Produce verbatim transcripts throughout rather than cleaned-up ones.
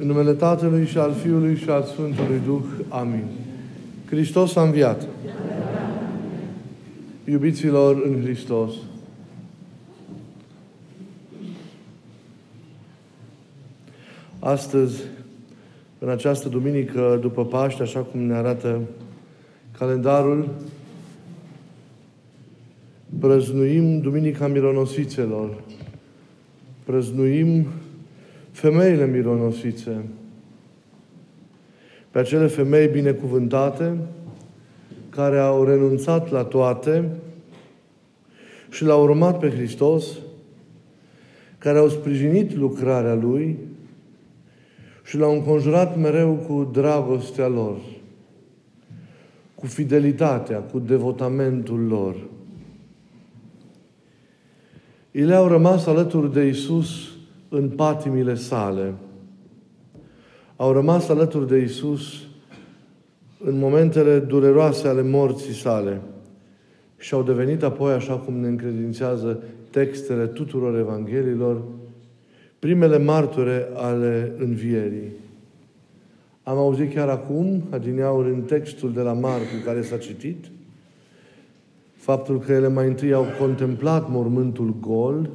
În numele Tatălui și al Fiului și al Sfântului Duh. Amin. Hristos a înviat. Iubiților în Hristos, astăzi, în această duminică după Paști, așa cum ne arată calendarul, prăznuim Duminica Mironosițelor. Prăznuim femeile mironosițe. Pe acele femei binecuvântate care au renunțat la toate și l-au urmat pe Hristos, care au sprijinit lucrarea Lui și l-au înconjurat mereu cu dragostea lor, cu fidelitatea, cu devotamentul lor. Ele au rămas alături de Iisus în patimile sale. Au rămas alături de Iisus în momentele dureroase ale morții sale și au devenit apoi, așa cum ne încredințează textele tuturor Evangheliilor, primele marture ale învierii. Am auzit chiar acum, adineauri, în textul de la Marcu care s-a citit, faptul că ele mai întâi au contemplat mormântul gol,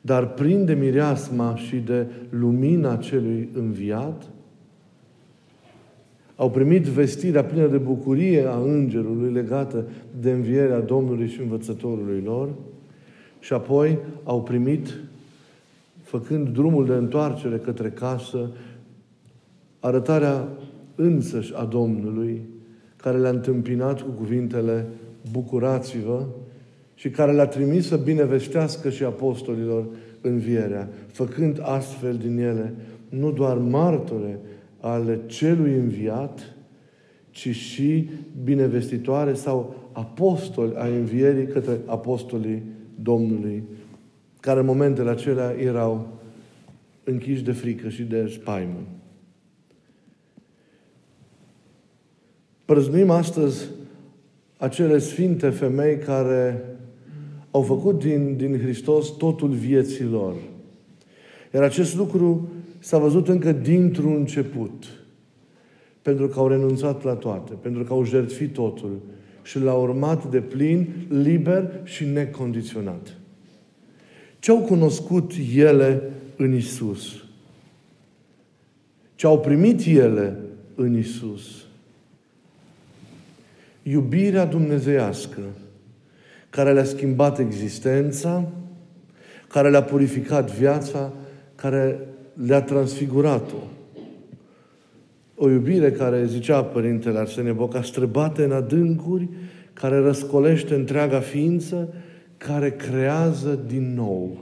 dar prin de mireasma și de lumina celui înviat, au primit vestirea plină de bucurie a îngerului legată de învierea Domnului și învățătorului lor și apoi au primit, făcând drumul de întoarcere către casă, arătarea însăși a Domnului, care le-a întâmpinat cu cuvintele bucurați-vă și care le-a trimis să binevestească și apostolilor învierea, făcând astfel din ele nu doar martore ale celui înviat, ci și binevestitoare sau apostoli ai învierii către apostolii Domnului, care în momentele acelea erau închiși de frică și de spaimă. Prăznuim astăzi acele sfinte femei care au făcut din, din Hristos totul vieții lor. Iar acest lucru s-a văzut încă dintr-un început. Pentru că au renunțat la toate, pentru că au jertfit totul și l-au urmat de plin, liber și necondiționat. Ce au cunoscut ele în Iisus? Ce au primit ele în Iisus? Iubirea dumnezeiască, care le-a schimbat existența, care le-a purificat viața, care le-a transfigurat-o. O iubire care, zicea Părintele Arsenie Boca, străbate în adâncuri, care răscolește întreaga ființă, care creează din nou.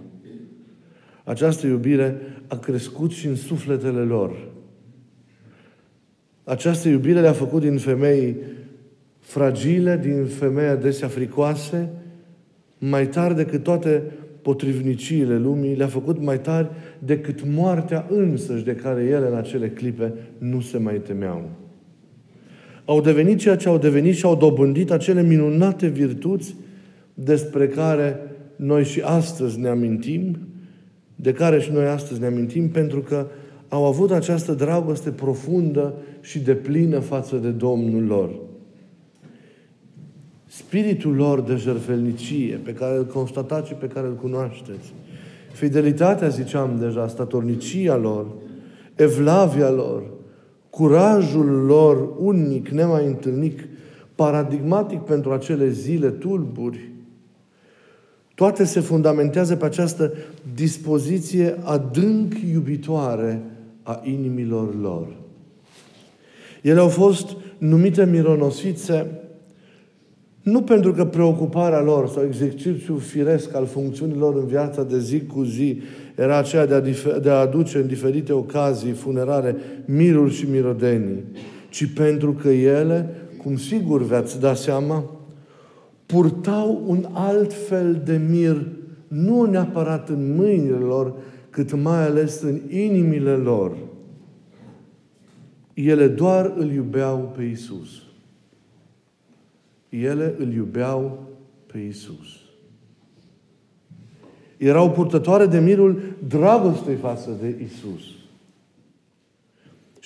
Această iubire a crescut și în sufletele lor. Această iubire le-a făcut din femei fragile, din femei adesea fricoase, mai tari decât toate potrivniciile lumii, le-a făcut mai tari decât moartea însăși, de care ele în acele clipe nu se mai temeau. Au devenit ceea ce au devenit și au dobândit acele minunate virtuți despre care noi și astăzi ne amintim, de care și noi astăzi ne amintim, pentru că au avut această dragoste profundă și deplină față de Domnul lor. Spiritul lor de jertfelnicie, pe care îl constatați și pe care îl cunoașteți, fidelitatea, ziceam deja, statornicia lor, evlavia lor, curajul lor unic, nemai întâlnit, paradigmatic pentru acele zile tulburi, toate se fundamentează pe această dispoziție adânc iubitoare a inimilor lor. Ele au fost numite mironosițe nu pentru că preocuparea lor sau exercițiul firesc al funcțiunilor în viața de zi cu zi era aceea de a, difer- de a aduce în diferite ocazii funerare miruri și mirodenii, ci pentru că ele, cum sigur veți da seama, purtau un alt fel de mir, nu neapărat în mâinile lor, cât mai ales în inimile lor. Ele doar îl iubeau pe Iisus. Ele îl iubeau pe Iisus. Erau purtătoare de mirul dragostei față de Iisus.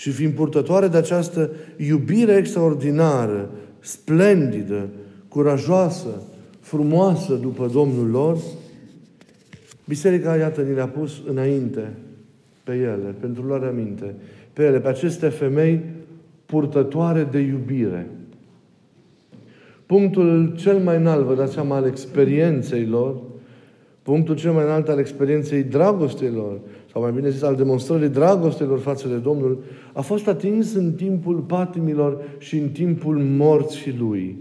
și fiind purtătoare de această iubire extraordinară, splendidă, curajoasă, frumoasă după Domnul lor, Biserica, iată, ni le-a pus înainte pe ele, pentru luarea minte, pe ele, pe aceste femei purtătoare de iubire. Punctul cel mai înalt, vă dați seama, al experienței lor, punctul cel mai înalt al experienței dragostei lor, sau mai bine zis, al demonstrării dragostei lor față de Domnul, a fost atins în timpul patimilor și în timpul morții Lui.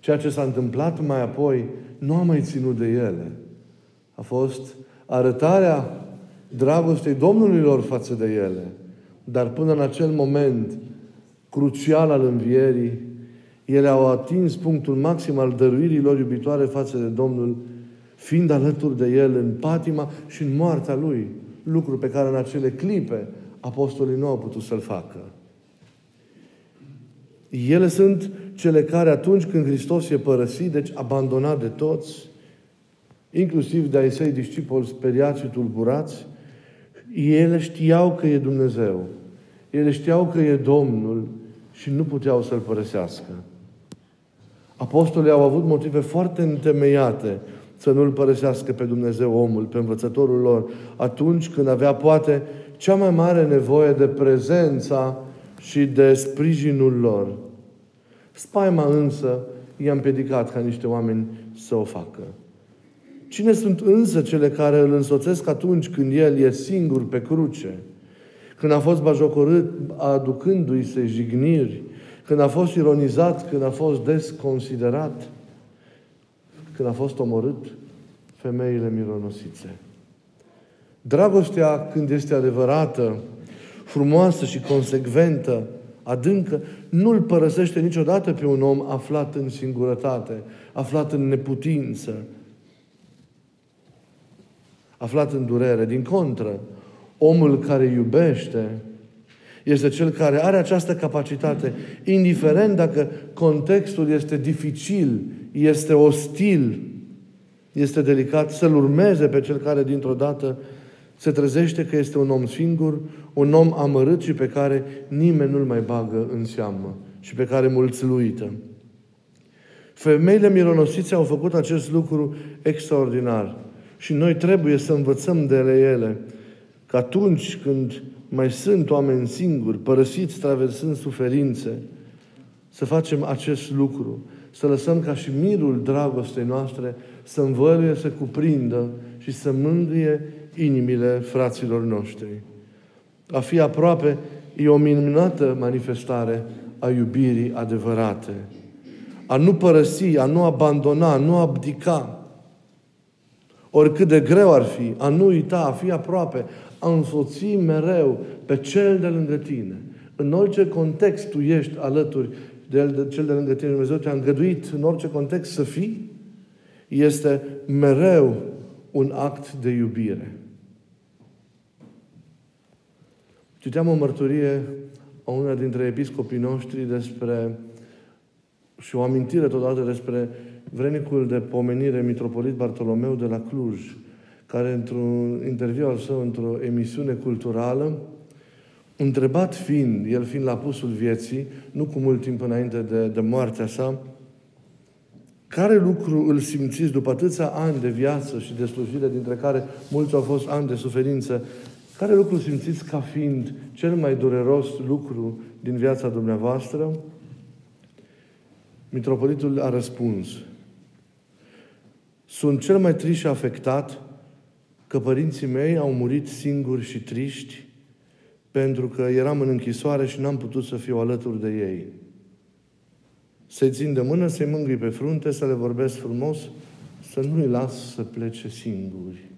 Ceea ce s-a întâmplat mai apoi nu a mai ținut de ele. A fost arătarea dragostei Domnului lor față de ele. Dar până în acel moment crucial al învierii, ele au atins punctul maxim al dăruirii lor iubitoare față de Domnul, fiind alături de El în patima și în moartea Lui. Lucru pe care în acele clipe apostolii nu au putut să-l facă. Ele sunt cele care atunci când Hristos e părăsit, deci abandonat de toți, inclusiv de ai săi discipoli speriați și tulburați, ele știau că e Dumnezeu. Ele știau că e Domnul și nu puteau să-L părăsească. Apostolii au avut motive foarte întemeiate să nu-L părăsească pe Dumnezeu omul, pe învățătorul lor, atunci când avea poate cea mai mare nevoie de prezența și de sprijinul lor. Spaima însă i-a împiedicat ca niște oameni să o facă. Cine sunt însă cele care îl însoțesc atunci când el e singur pe cruce? Când a fost bajocorât aducându-i se jigniri, când a fost ironizat, când a fost desconsiderat, când a fost omorât, femeile mironosițe. Dragostea, când este adevărată, frumoasă și consecventă, adâncă, nu-l părăsește niciodată pe un om aflat în singurătate, aflat în neputință, aflat în durere. Din contră, omul care iubește este cel care are această capacitate, indiferent dacă contextul este dificil, este ostil, este delicat, să-l urmeze pe cel care dintr-o dată se trezește că este un om singur, un om amărât și pe care nimeni nu-l mai bagă în seamă și pe care mulți îl uită. Femeile mironosițe au făcut acest lucru extraordinar și noi trebuie să învățăm de ele că atunci când mai sunt oameni singuri, părăsiți, traversând suferințe, să facem acest lucru, să lăsăm ca și mirul dragostei noastre să învăluie, să cuprindă și să mângâie inimile fraților noștri. A fi aproape e o minunată manifestare a iubirii adevărate. A nu părăsi, a nu abandona, a nu abdica. Oricât de greu ar fi, a nu uita, a fi aproape, a însoți mereu pe cel de lângă tine. În orice context tu ești alături de, el, de cel de lângă tine, Dumnezeu te-a îngăduit în orice context să fii, este mereu un act de iubire. Citeam o mărturie a una dintre episcopii noștri despre, și o amintire totodată despre vrenicul de pomenire mitropolit Bartolomeu de la Cluj, care într-un interviu al său, într-o emisiune culturală, întrebat fiind, el fiind la apusul vieții, nu cu mult timp înainte de, de moartea sa, care lucru îl simțiți după atâția ani de viață și de slujire, dintre care mulți au fost ani de suferință, care lucru simțiți ca fiind cel mai dureros lucru din viața dumneavoastră? Mitropolitul a răspuns: sunt cel mai trist și afectat că părinții mei au murit singuri și triști pentru că eram în închisoare și n-am putut să fiu alături de ei. Să-i țin de mână, să-i mângâi pe frunte, să le vorbesc frumos, să nu-i las să plece singuri.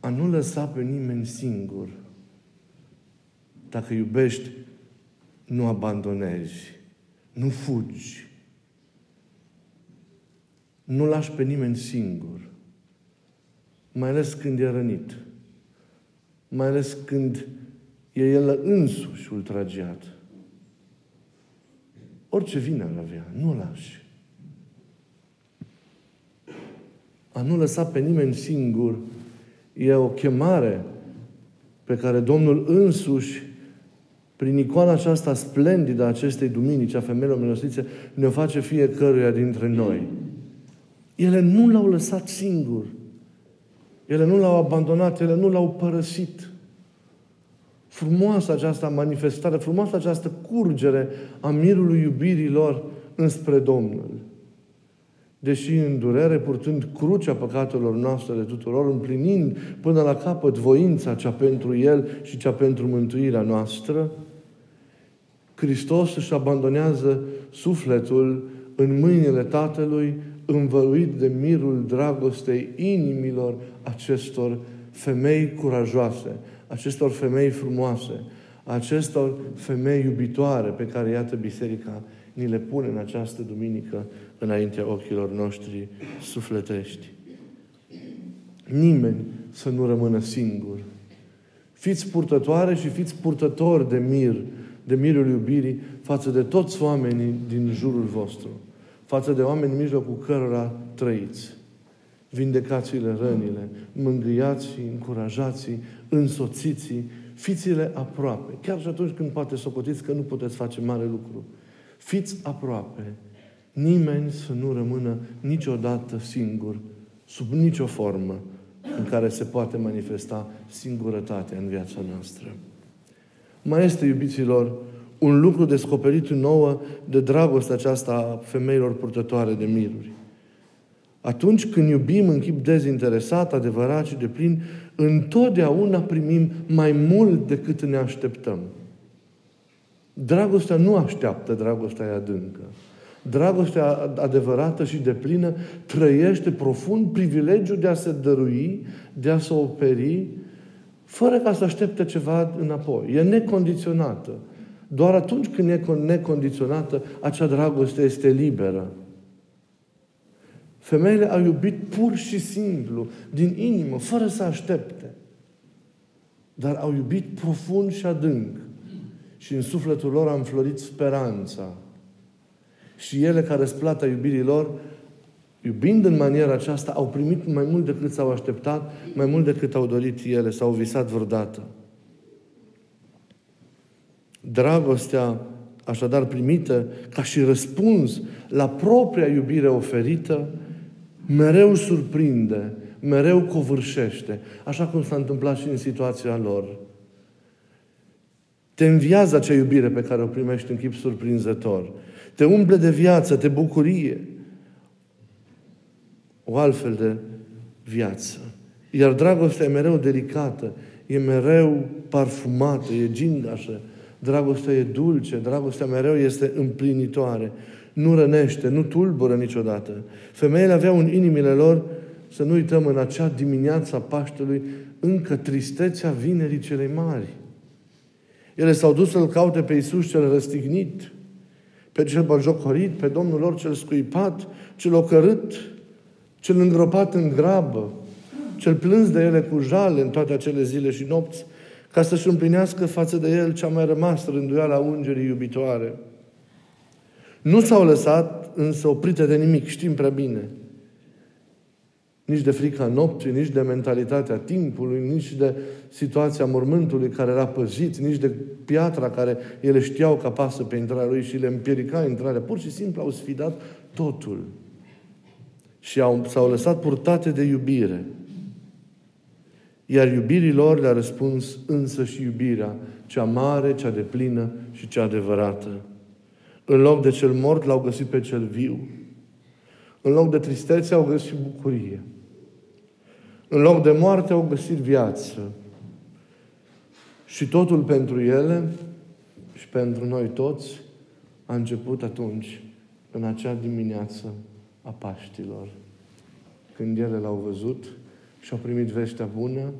A nu lăsa pe nimeni singur. Dacă iubești, nu abandonezi, nu fugi, nu lași pe nimeni singur. Mai ales când e rănit. Mai ales când e el însuși ultragiat. Orice vină ar avea, nu lași. A nu lăsa pe nimeni singur E o chemare pe care Domnul însuși, prin icoana aceasta splendidă a acestei duminici, a femeilor mironosițe, ne face fiecăruia dintre noi. Ele nu l-au lăsat singur. Ele nu l-au abandonat, ele nu l-au părăsit. Frumoasă această manifestare, frumoasă această curgere a mirului iubirii lor înspre Domnul. Deși în durere, purtând crucea păcatelor noastre de tuturor, împlinind până la capăt voința cea pentru El și cea pentru mântuirea noastră, Hristos își abandonează sufletul în mâinile Tatălui, învăluit de mirul dragostei inimilor acestor femei curajoase, acestor femei frumoase, acestor femei iubitoare pe care, iată, Biserica ni le pune în această duminică înaintea ochilor noștri sufletești. Nimeni să nu rămână singur. Fiți purtătoare și fiți purtători de mir, de mirul iubirii față de toți oamenii din jurul vostru, față de oameni în mijlocul cărora trăiți. Vindecați-le rănile, mângâiați-i, încurajați-i, însoțiți-i, fiți-le aproape. Chiar și atunci când poate socotiți că nu puteți face mare lucru. Fiți aproape. Nimeni să nu rămână niciodată singur, sub nicio formă în care se poate manifesta singurătatea în viața noastră. Mai este, iubiților, un lucru descoperit nouă de dragostea aceasta a femeilor purtătoare de miruri. Atunci când iubim în chip dezinteresat, adevărat și deplin, întotdeauna primim mai mult decât ne așteptăm. Dragostea nu așteaptă, dragostea e adâncă. Dragostea adevărată și deplină trăiește profund privilegiul de a se dărui, de a se oferi, fără ca să aștepte ceva înapoi. E necondiționată. Doar atunci când e necondiționată, acea dragoste este liberă. Femeile au iubit pur și simplu, din inimă, fără să aștepte. Dar au iubit profund și adânc. Și în sufletul lor a înflorit speranța. Și ele, ca răsplata iubirii lor, iubind în maniera aceasta, au primit mai mult decât s-au așteptat, mai mult decât au dorit ele, s-au visat vreodată. Dragostea, așadar primită, ca și răspuns la propria iubire oferită, mereu surprinde, mereu covârșește, așa cum s-a întâmplat și în situația lor. Te înviază acea iubire pe care o primești în chip surprinzător. Te umple de viață, de bucurie. O altfel de viață. Iar dragostea e mereu delicată, e mereu parfumată, e gingașă. Dragostea e dulce, dragostea mereu este împlinitoare. Nu rănește, nu tulbură niciodată. Femeile aveau în inimile lor, să nu uităm, în acea dimineață a Paștelui, încă tristețea Vinerii celei mari. Ele s-au dus să-L caute pe Iisus cel răstignit, pe cel batjocorit, pe Domnul lor cel scuipat, cel ocărât, cel îngropat în grabă, cel plâns de ele cu jale în toate acele zile și nopți, ca să-și împlinească față de el cea mai rămas rânduială a ungerii iubitoare. Nu s-au lăsat însă oprite de nimic, știm prea bine. Nici de frica nopții, nici de mentalitatea timpului, nici de situația mormântului care era păzit, nici de piatra care ele știau că apasă pe intrarea lui și le împiedica intrarea. Pur și simplu au sfidat totul. Și au, s-au lăsat purtate de iubire. Iar iubirii lor le-a răspuns însă și iubirea, cea mare, cea deplină și cea adevărată. În loc de cel mort l-au găsit pe cel viu. În loc de tristețe au găsit bucurie. În loc de moarte au găsit viață. Și totul pentru ele și pentru noi toți a început atunci, în acea dimineață a Paștilor. Când ele l-au văzut și au primit vestea bună,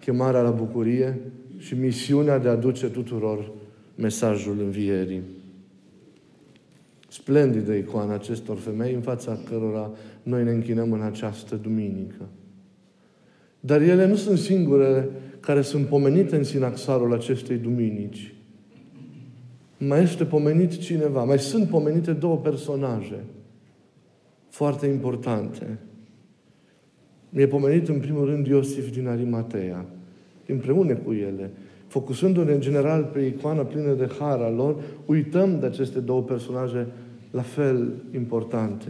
chemarea la bucurie și misiunea de a aduce tuturor mesajul învierii. Splendidă icoană acestor femei în fața cărora noi ne închinăm în această duminică. Dar ele nu sunt singurele care sunt pomenite în sinaxarul acestei duminici. Mai este pomenit cineva, mai sunt pomenite două personaje foarte importante. mi-e pomenit în primul rând Iosif din Arimatea, împreună cu ele. Focusându-ne în general pe icoana plină de har a lor, uităm de aceste două personaje la fel importante.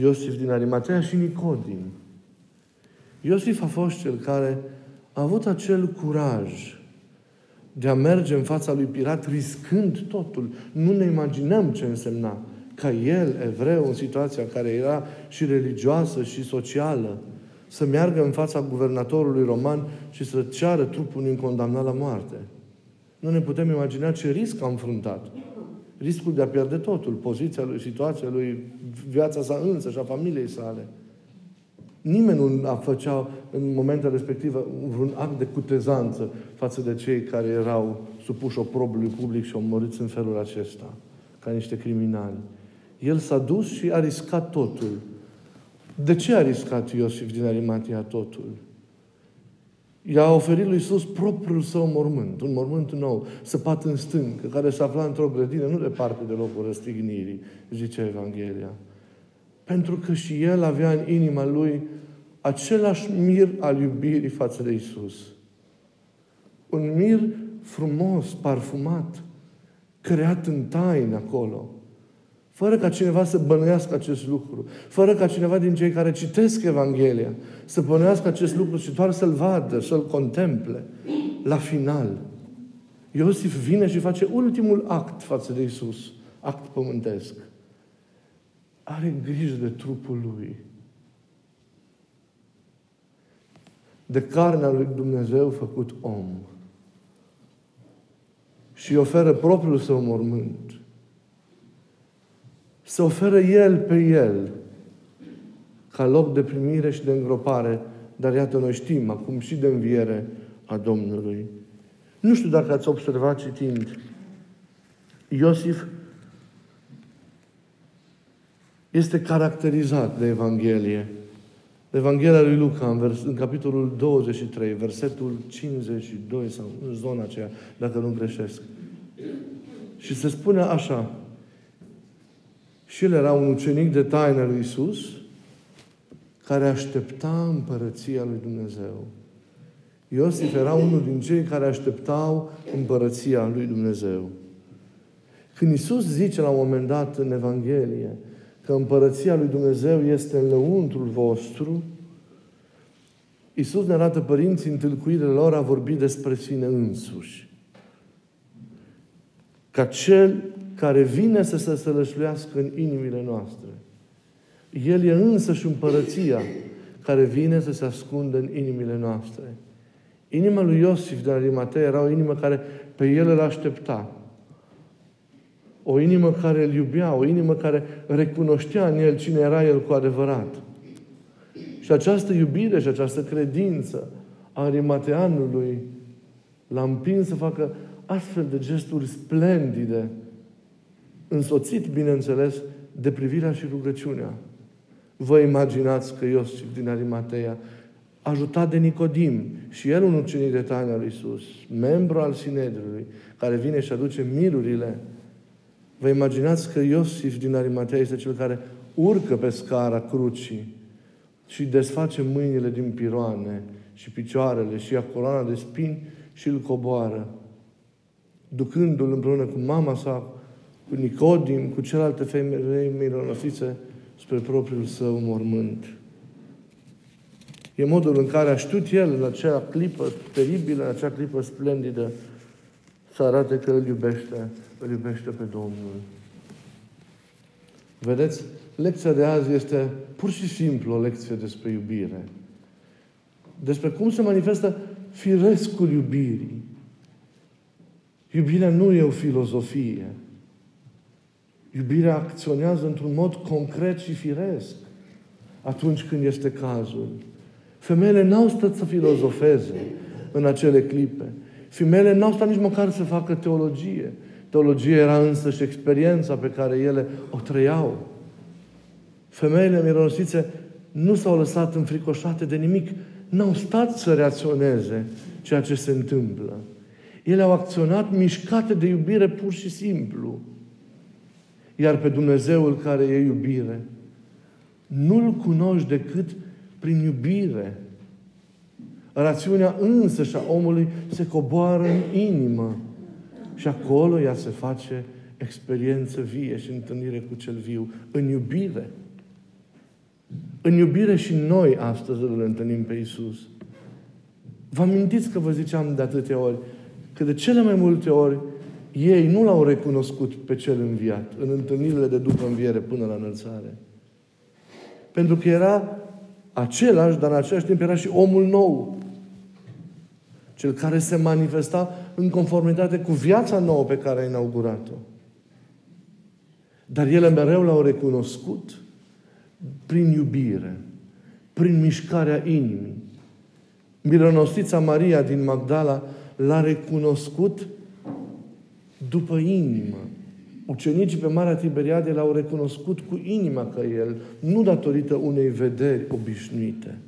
Iosif din Arimatea și Nicodim. Iosif a fost cel care a avut acel curaj de a merge în fața lui Pilat riscând totul. Nu ne imaginăm ce însemna ca el, evreu, în situația în care era și religioasă și socială, să meargă în fața guvernatorului roman și să ceară trupul unui condamnat la moarte. Nu ne putem imagina ce risc a înfruntat. Riscul de a pierde totul, poziția lui, situația lui, viața sa însă și a familiei sale. Nimeni nu a făcea în momentele respective un act de cutezanță față de cei care erau supuși oprobiului public și omorâți în felul acesta, ca niște criminali. El s-a dus și a riscat totul. De ce a riscat Iosif din Arimatea totul? I-a oferit lui Iisus propriul său mormânt, un mormânt nou, săpat în stâncă, care se afla într-o grădină, nu departe de locul răstignirii, zice Evanghelia. Pentru că și el avea în inima lui același mir al iubirii față de Iisus. Un mir frumos, parfumat, creat în taină acolo. Fără ca cineva să bănuiască acest lucru. Fără ca cineva din cei care citesc Evanghelia să bănuiască acest lucru și doar să-l vadă, să-l contemple. La final, Iosif vine și face ultimul act față de Iisus. Act pământesc. Are grijă de trupul lui. De carnea lui Dumnezeu făcut om. Și oferă propriul său mormânt. Se oferă El pe El ca loc de primire și de îngropare, dar iată, noi știm acum și de înviere a Domnului. Nu știu dacă ați observat citind, Iosif este caracterizat de Evanghelie. Evanghelia lui Luca, în, vers, în capitolul douăzeci și trei, versetul cincizeci și doi, sau în zona aceea, dacă nu greșesc. Și se spune așa, și el era un ucenic de taină lui Iisus, care aștepta împărăția lui Dumnezeu. Iosif era unul din cei care așteptau împărăția lui Dumnezeu. Când Iisus zice la un moment dat în Evanghelie că împărăția lui Dumnezeu este înăuntrul vostru, Iisus ne arată părinții în tâlcuirile lor a vorbit despre sine însuși. Ca cel care vine să se sălășluiască în inimile noastre. El e însăși împărăția care vine să se ascundă în inimile noastre. Inima lui Iosif de Arimatea era o inimă care pe el îl aștepta. O inimă care îl iubea, o inimă care recunoștea în el cine era el cu adevărat. Și această iubire și această credință a arimateanului l-a împins să facă astfel de gesturi splendide, însoțit, bineînțeles, de privirea și rugăciunea. Vă imaginați că Iosif din Arimatea, ajutat de Nicodim, și el un ucenic de taină al lui Iisus, membru al Sinedriului, care vine și aduce mirurile, vă imaginați că Iosif din Arimatea este cel care urcă pe scara crucii și desface mâinile din piroane și picioarele și ia coloana de spini și îl coboară, ducându-l împreună cu mama sa, cu Nicodim, cu celelalte femei mironosițe spre propriul său mormânt. E modul în care a știut el în acea clipă teribilă, în acea clipă splendidă, să arate că îl iubește, îl iubește pe Domnul. Vedeți? Lecția de azi este pur și simplu o lecție despre iubire. Despre cum se manifestă firescul iubirii. Iubirea nu e o filozofie. Iubirea acționează într-un mod concret și firesc atunci când este cazul. Femeile n-au stat să filozofeze în acele clipe. Femeile n-au stat nici măcar să facă teologie. Teologia era însă și experiența pe care ele o trăiau. Femeile mironosițe nu s-au lăsat înfricoșate de nimic. N-au stat să reacționeze ceea ce se întâmplă. Ele au acționat mișcate de iubire pur și simplu. Iar pe Dumnezeul care e iubire, nu-L cunoști decât prin iubire. Rațiunea însăși a omului se coboară în inimă. Și acolo ea se face experiență vie și întâlnire cu cel viu. În iubire. În iubire și noi astăzi îl întâlnim pe Iisus. Vă amintiți că vă ziceam de atâtea ori că de cele mai multe ori ei nu l-au recunoscut pe cel înviat în întâlnirile de după înviere până la înălțare. Pentru că era același, dar în același timp era și omul nou. Cel care se manifesta în conformitate cu viața nouă pe care a inaugurat-o. Dar ele mereu l-au recunoscut prin iubire, prin mișcarea inimii. Mironosița Maria din Magdala l-a recunoscut după inimă. Ucenicii pe Marea Tiberiade l-au recunoscut cu inima ca el, nu datorită unei vederi obișnuite.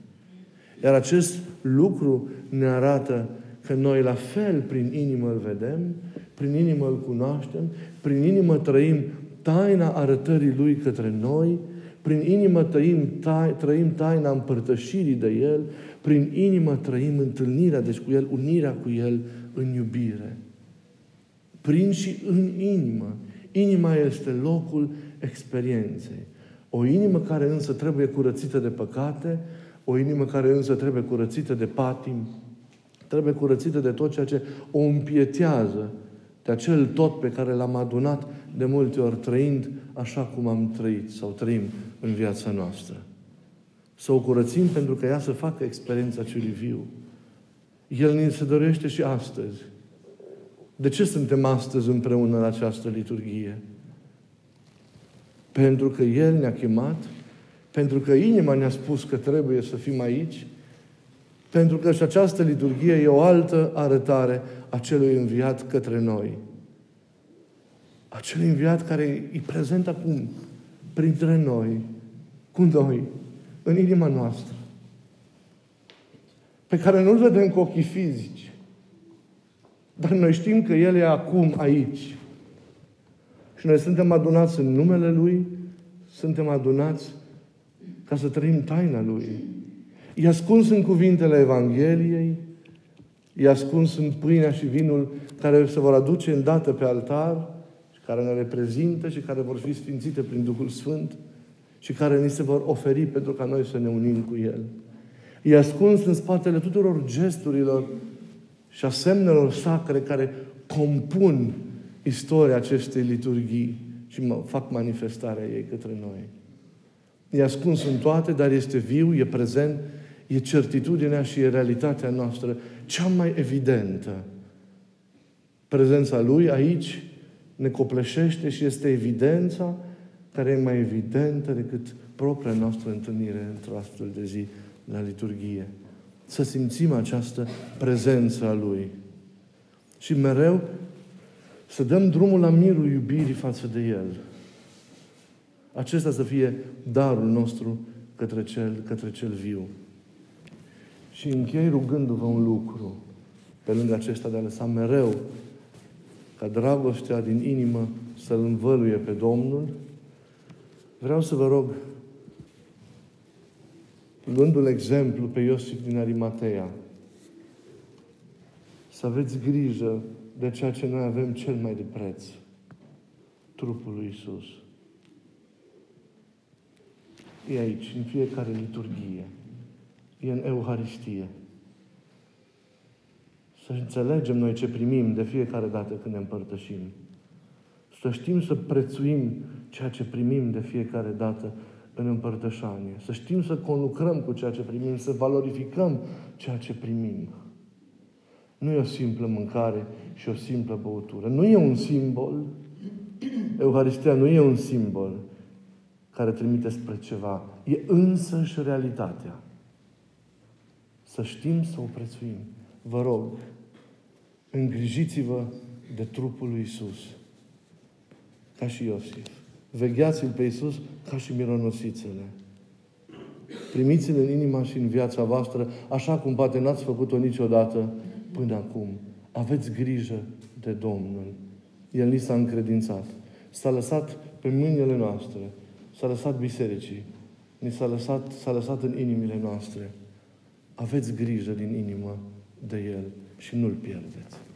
Iar acest lucru ne arată că noi la fel prin inimă îl vedem, prin inimă îl cunoaștem, prin inimă trăim taina arătării lui către noi, prin inimă trăim, ta- trăim taina împărtășirii de el, prin inimă trăim întâlnirea, deci cu el, unirea cu el în iubire. Prin și în inimă. Inima este locul experienței. O inimă care însă trebuie curățită de păcate, o inimă care însă trebuie curățită de patim, trebuie curățită de tot ceea ce o împietează, de acel tot pe care l-am adunat de multe ori trăind așa cum am trăit sau trăim în viața noastră. Să o curățim pentru că ea să facă experiența celui viu. El ni se dorește și astăzi. De ce suntem astăzi împreună la această liturghie? Pentru că El ne-a chemat, pentru că inima ne-a spus că trebuie să fim aici, pentru că și această liturghie e o altă arătare a celui înviat către noi. A celui înviat care e prezent acum, printre noi, cu noi, în inima noastră. Pe care nu-L vedem cu ochii fizici, dar noi știm că El e acum aici. Și noi suntem adunați în numele Lui, suntem adunați ca să trăim taina Lui. E ascuns în cuvintele Evangheliei, e ascuns în pâinea și vinul care se vor aduce îndată pe altar, și care ne reprezintă și care vor fi sfințite prin Duhul Sfânt și care ni se vor oferi pentru ca noi să ne unim cu El. E ascuns în spatele tuturor gesturilor și a semnelor sacre care compun istoria acestei liturghii și fac manifestarea ei către noi. E ascuns în toate, dar este viu, e prezent, e certitudinea și e realitatea noastră cea mai evidentă. Prezența Lui aici ne copleșește și este evidența care e mai evidentă decât propria noastră întâlnire într-o astfel de zi la liturghie. Să simțim această prezență a Lui. Și mereu să dăm drumul la mirul iubirii față de El. Acesta să fie darul nostru către cel, către cel viu. Și închei rugându-vă un lucru, pe lângă acesta de a lăsa mereu ca dragostea din inimă să-L învăluie pe Domnul, vreau să vă rog, luându-l exemplu pe Iosif din Arimatea, să aveți grijă de ceea ce noi avem cel mai de preț, trupul lui Iisus. E aici, în fiecare liturghie. E în Euharistie. Să înțelegem noi ce primim de fiecare dată când ne împărtășim. Să știm să prețuim ceea ce primim de fiecare dată în împărtășanie. Să știm să conlucrăm cu ceea ce primim, să valorificăm ceea ce primim. Nu e o simplă mâncare și o simplă băutură. Nu e un simbol. Euharistia nu e un simbol care trimite spre ceva. E însăși realitatea. Să știm să o prețuim. Vă rog, îngrijiți-vă de trupul lui Iisus. Ca și Iosif. Vegheați-l pe Iisus ca și mironosițele. Primiți-l în inima și în viața voastră, așa cum poate n-ați făcut-o niciodată până acum. Aveți grijă de Domnul. El ni s-a încredințat. S-a lăsat pe mâinile noastre. S-a lăsat bisericii. ne s-a lăsat, s-a lăsat în inimile noastre. Aveți grijă din inimă de El și nu-L pierdeți.